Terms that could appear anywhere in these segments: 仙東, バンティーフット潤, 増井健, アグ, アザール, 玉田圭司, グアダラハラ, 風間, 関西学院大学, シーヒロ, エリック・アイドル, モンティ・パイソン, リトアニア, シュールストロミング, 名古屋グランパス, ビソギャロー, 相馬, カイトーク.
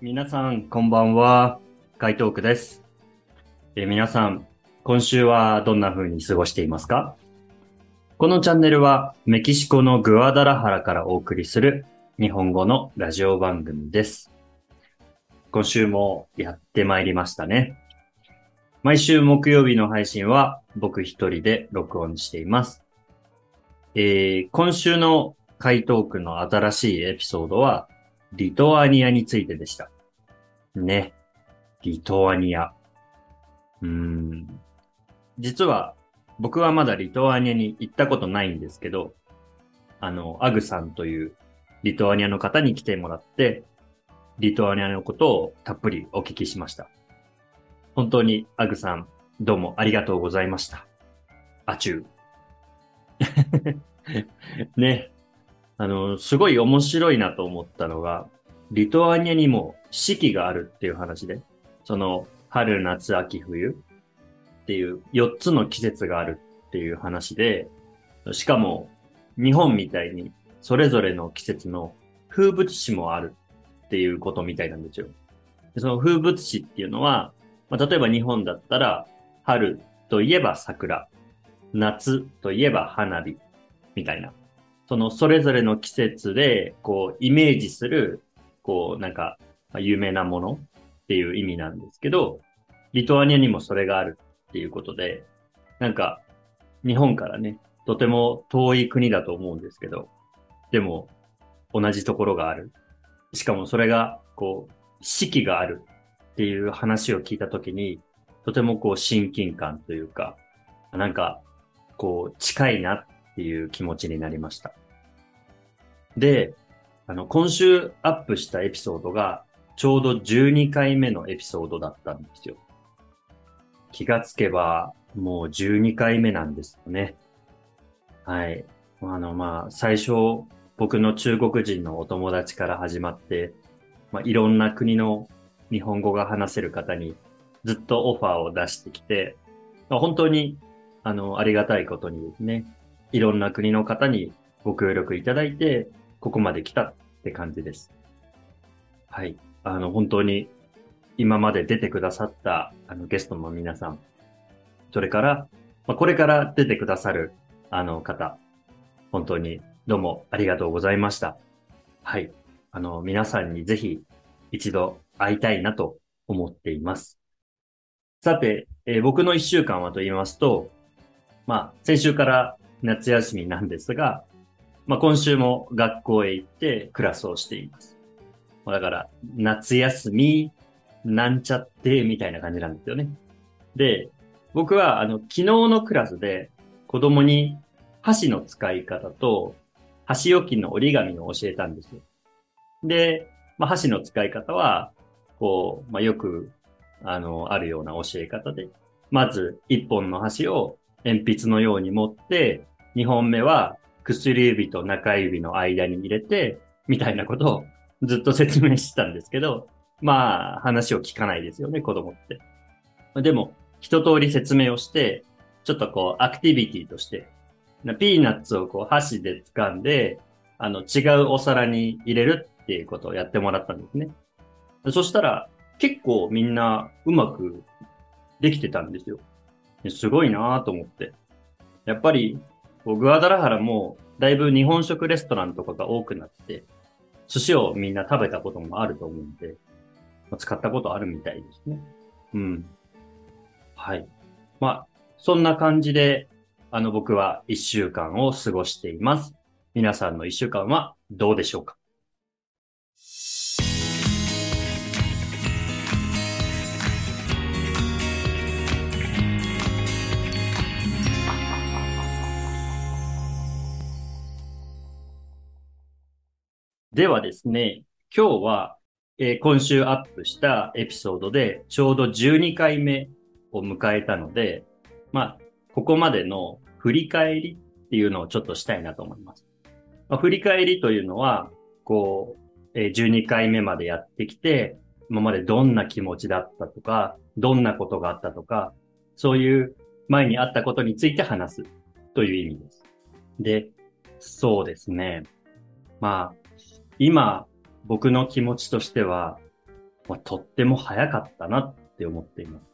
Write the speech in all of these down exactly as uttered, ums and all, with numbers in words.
皆さんこんばんは、カイトークです。え皆さん、今週はどんな風に過ごしていますか？このチャンネルはメキシコのグアダラハラからお送りする日本語のラジオ番組です。今週もやってまいりましたね。毎週木曜日の配信は僕一人で録音しています。えー、今週のカイトークの新しいエピソードはリトアニアについてでした。ね。リトアニア。うーん。実は、僕はまだリトアニアに行ったことないんですけど、あの、アグさんというリトアニアの方に来てもらって、リトアニアのことをたっぷりお聞きしました。本当にアグさん、どうもありがとうございました。あちゅう。ね。あの、すごい面白いなと思ったのが、リトアニアにも四季があるっていう話で、その、春、夏、秋、冬っていうよっつの季節があるっていう話で、しかも、日本みたいにそれぞれの季節の風物詩もあるっていうことみたいなんですよ。でその風物詩っていうのは、まあ、例えば日本だったら、春といえば桜、夏といえば花火、みたいな。そのそれぞれの季節でこうイメージするこうなんか有名なものっていう意味なんですけど、リトアニアにもそれがあるっていうことで、なんか日本からね、とても遠い国だと思うんですけど、でも同じところがある。しかもそれがこう四季があるっていう話を聞いたときに、とてもこう親近感というか、なんかこう近いなっていう気持ちになりました。で、あの、今週アップしたエピソードがちょうどじゅうにかいめのエピソードだったんですよ。気がつけばもうじゅうにかいめなんですよね。はい。あの、まあ、最初僕の中国人のお友達から始まって、まあ、いろんな国の日本語が話せる方にずっとオファーを出してきて、まあ、本当にあの、ありがたいことにですね、いろんな国の方にご協力いただいて、ここまで来たって感じです。はい。あの、本当に今まで出てくださったあのゲストの皆さん、それから、まあ、これから出てくださるあの方、本当にどうもありがとうございました。はい。あの、皆さんにぜひ一度会いたいなと思っています。さて、えー、僕の一週間はと言いますと、まあ、先週から夏休みなんですが、まあ、今週も学校へ行ってクラスをしています。だから、夏休みなんちゃってみたいな感じなんですよね。で、僕はあの昨日のクラスで子供に箸の使い方と箸置きの折り紙を教えたんですよ。で、まあ、箸の使い方は、こう、まあ、よく、あの、あるような教え方で、まず一本の箸を鉛筆のように持って、にほんめは薬指と中指の間に入れて、みたいなことをずっと説明してたんですけど、まあ話を聞かないですよね、子供って。でも、一通り説明をして、ちょっとこうアクティビティとして、ピーナッツをこう箸で掴んで、あの違うお皿に入れるっていうことをやってもらったんですね。そしたら結構みんなうまくできてたんですよ。すごいなぁと思って。やっぱり、グアダラハラもだいぶ日本食レストランとかが多くなって、寿司をみんな食べたこともあると思うんで、使ったことあるみたいですね。うん。はい。まあ、そんな感じで、あの僕は一週間を過ごしています。皆さんの一週間はどうでしょうか？ではですね、今日は、えー、今週アップしたエピソードでちょうどじゅうにかいめを迎えたので、まあ、ここまでの振り返りっていうのをちょっとしたいなと思います。まあ、振り返りというのは、こう、えー、じゅうにかいめまでやってきて、今までどんな気持ちだったとか、どんなことがあったとか、そういう前にあったことについて話すという意味です。で、そうですね。まあ、今、僕の気持ちとしては、まあ、とっても早かったなって思っています。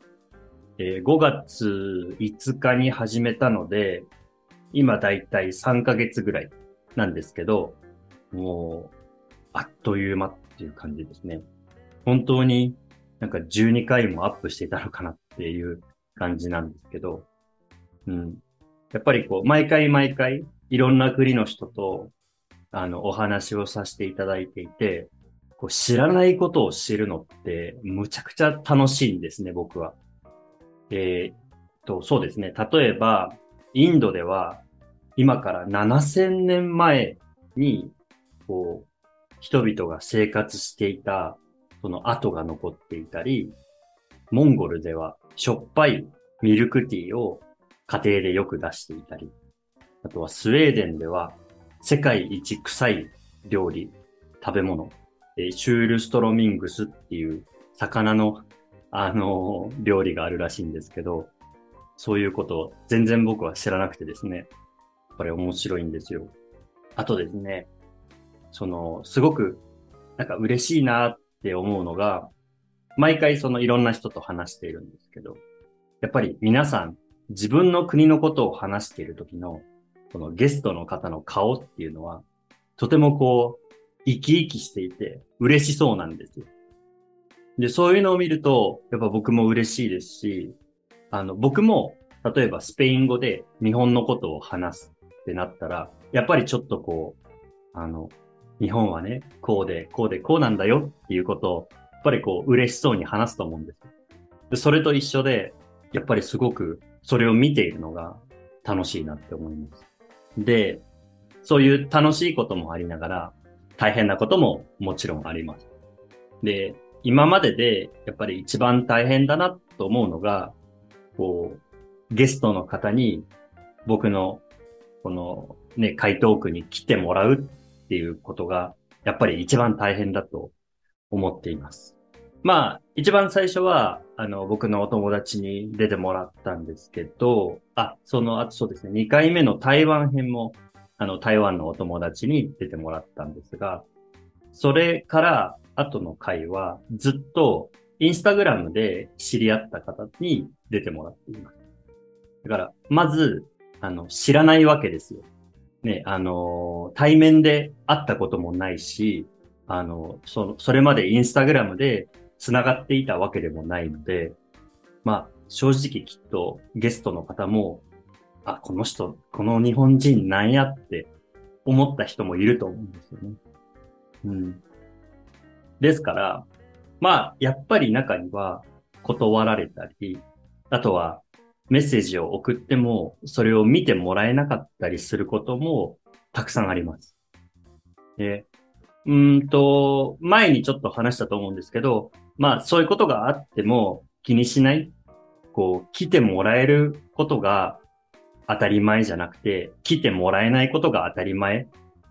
えー、ごがついつかに始めたので、今だいたいさんかげつぐらいなんですけど、もう、あっという間っていう感じですね。本当になんかじゅうにかいもアップしていたのかなっていう感じなんですけど、うん。やっぱりこう、毎回毎回、いろんな国の人と、あの、お話をさせていただいていて、こう、知らないことを知るのって、むちゃくちゃ楽しいんですね、僕は。えー、っと、そうですね。例えば、インドでは、今からななせんねんまえに、こう、人々が生活していた、その跡が残っていたり、モンゴルでは、しょっぱいミルクティーを家庭でよく出していたり、あとはスウェーデンでは、世界一臭い料理、食べ物、えー、シュールストロミングスっていう魚の、あのー、料理があるらしいんですけど、そういうことを全然僕は知らなくてですね、これ面白いんですよ。あとですね、その、すごく、なんか嬉しいなって思うのが、毎回そのいろんな人と話しているんですけど、やっぱり皆さん、自分の国のことを話している時の、このゲストの方の顔っていうのは、とてもこう、生き生きしていて、嬉しそうなんですよ。で、そういうのを見ると、やっぱ僕も嬉しいですし、あの、僕も、例えばスペイン語で日本のことを話すってなったら、やっぱりちょっとこう、あの、日本はね、こうで、こうで、こうなんだよっていうことを、やっぱりこう、嬉しそうに話すと思うんですよ。で、それと一緒で、やっぱりすごく、それを見ているのが楽しいなって思います。で、そういう楽しいこともありながら、大変なことももちろんあります。で、今まででやっぱり一番大変だなと思うのが、こう、ゲストの方に僕のこのね、回答区に来てもらうっていうことが、やっぱり一番大変だと思っています。まあ、一番最初は、あの、僕のお友達に出てもらったんですけど、あ、その後、そうですね、にかいめの台湾編も、あの、台湾のお友達に出てもらったんですが、それから後の回は、ずっと、インスタグラムで知り合った方に出てもらっています。だから、まず、あの、知らないわけですよ。ね、あの、対面で会ったこともないし、あの、その、それまでインスタグラムで、つながっていたわけでもないので、まあ、正直きっとゲストの方も、あ、この人、この日本人なんやって思った人もいると思うんですよね。うん。ですから、まあ、やっぱり中には断られたり、あとはメッセージを送っても、それを見てもらえなかったりすることもたくさんあります。で、うーんと、前にちょっと話したと思うんですけど、まあ、そういうことがあっても気にしない。こう、来てもらえることが当たり前じゃなくて、来てもらえないことが当たり前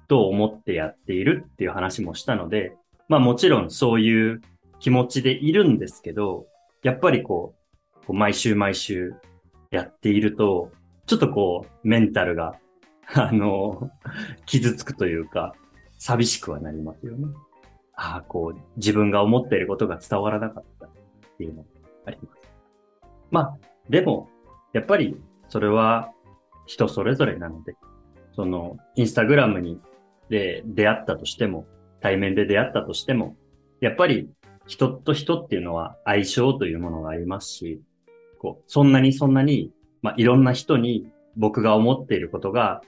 と思ってやっているっていう話もしたので、まあもちろんそういう気持ちでいるんですけど、やっぱりこう、こう毎週毎週やっていると、ちょっとこう、メンタルが、あの、傷つくというか、寂しくはなりますよね。ああ、こう、自分が思っていることが伝わらなかったっていうのがあります。まあ、でも、やっぱり、それは人それぞれなので、その、インスタグラムにで出会ったとしても、対面で出会ったとしても、やっぱり人と人っていうのは相性というものがありますし、こう、そんなにそんなに、まあ、いろんな人に僕が思っていることが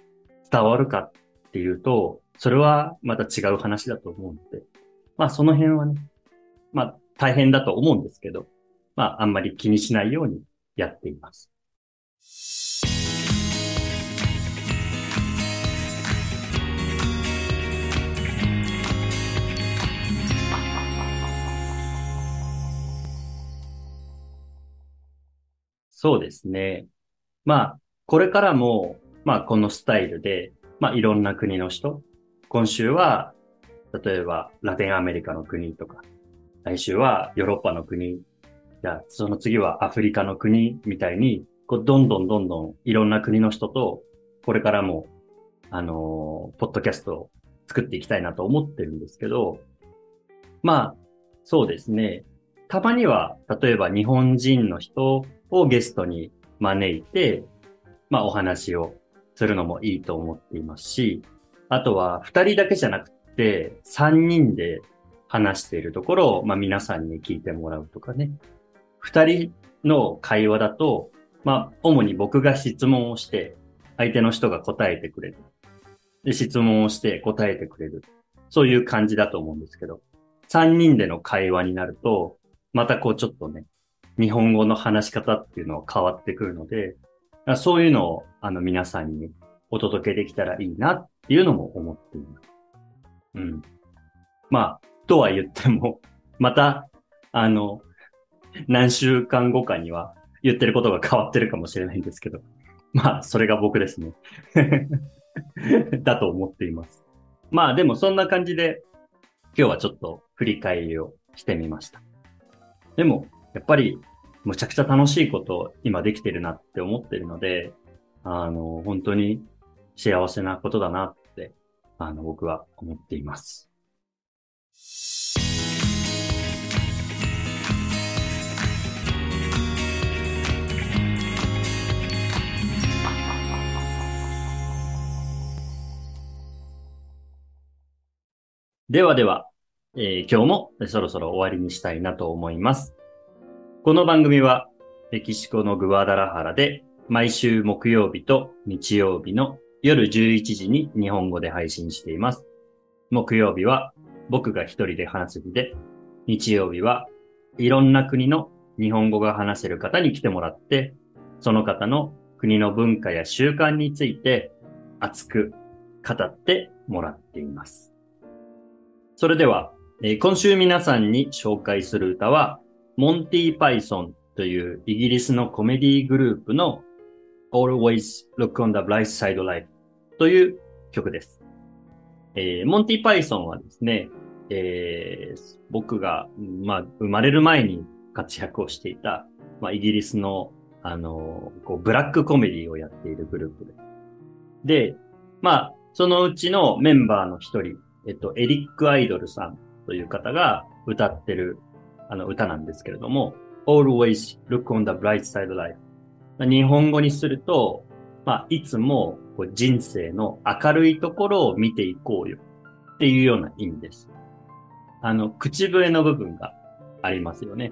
伝わるかっていうと、それはまた違う話だと思うので、まあその辺はね、まあ大変だと思うんですけど、まああんまり気にしないようにやっています。そうですね。まあこれからも、まあこのスタイルで、まあいろんな国の人、今週は、例えばラテンアメリカの国とか、来週はヨーロッパの国、じゃあその次はアフリカの国みたいに、こうどんどんどんどんいろんな国の人と、これからも、あのー、ポッドキャストを作っていきたいなと思ってるんですけど、まあ、そうですね。たまには、例えば日本人の人をゲストに招いて、まあお話をするのもいいと思っていますし、あとは二人だけじゃなくて、三人で話しているところを、まあ皆さんに聞いてもらうとかね。二人の会話だと、まあ主に僕が質問をして、相手の人が答えてくれる。で、質問をして答えてくれる。そういう感じだと思うんですけど、三人での会話になると、またこうちょっとね、日本語の話し方っていうのは変わってくるので、そういうのをあの皆さんにお届けできたらいいなっていうのも思っています。うん。まあ、とは言っても、また、あの、何週間後かには言ってることが変わってるかもしれないんですけど、まあ、それが僕ですね。だと思っています。まあ、でもそんな感じで、今日はちょっと振り返りをしてみました。でも、やっぱり、むちゃくちゃ楽しいこと今できてるなって思ってるので、あの、本当に幸せなことだなって、あの、僕は思っています。ではでは、えー、今日もそろそろ終わりにしたいなと思います。この番組はメキシコのグアダラハラで毎週木曜日と日曜日の夜じゅういちじに日本語で配信しています。木曜日は僕が一人で話す日で、日曜日はいろんな国の日本語が話せる方に来てもらって、その方の国の文化や習慣について熱く語ってもらっています。それでは、えー、今週皆さんに紹介する歌は、モンティ・パイソンというイギリスのコメディグループの Always Look on the Bright Side Life という曲です。えー、モンティ・パイソンはですね、えー、僕が、まあ、生まれる前に活躍をしていた、まあ、イギリスの、あのー、こうブラックコメディをやっているグループです。で、まあ、そのうちのメンバーの一人、えっと、エリック・アイドルさんという方が歌ってるあの歌なんですけれども、Always look on the bright side life。日本語にすると、まあ、いつもこう人生の明るいところを見ていこうよっていうような意味です。あの、口笛の部分がありますよね。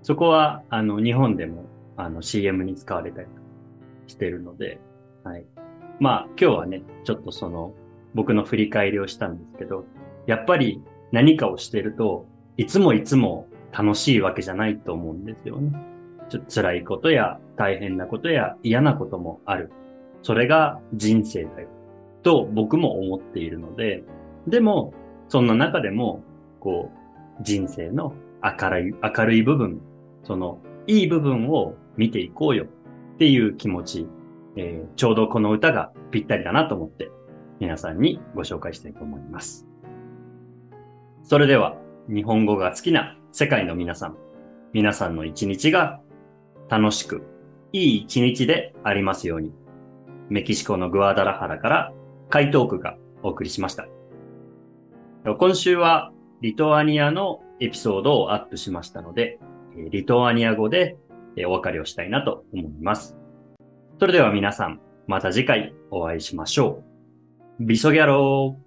そこは、あの、日本でも、あの、シーエム に使われたりしてるので、はい。まあ、今日はね、ちょっとその、僕の振り返りをしたんですけど、やっぱり何かをしてると、いつもいつも楽しいわけじゃないと思うんですよね。ちょっと辛いことや大変なことや嫌なこともある。それが人生だよ。と僕も思っているので、でも、そんな中でも、こう、人生の明るい、明るい部分、その、いい部分を見ていこうよっていう気持ち、えー、ちょうどこの歌がぴったりだなと思って、皆さんにご紹介したいと思います。それでは、日本語が好きな世界の皆さん、皆さんの一日が楽しく、いい一日でありますように。メキシコのグアダラハラからカイトークがお送りしました。今週はリトアニアのエピソードをアップしましたので、リトアニア語でお別れをしたいなと思います。それでは皆さん、また次回お会いしましょう。ビソギャロー。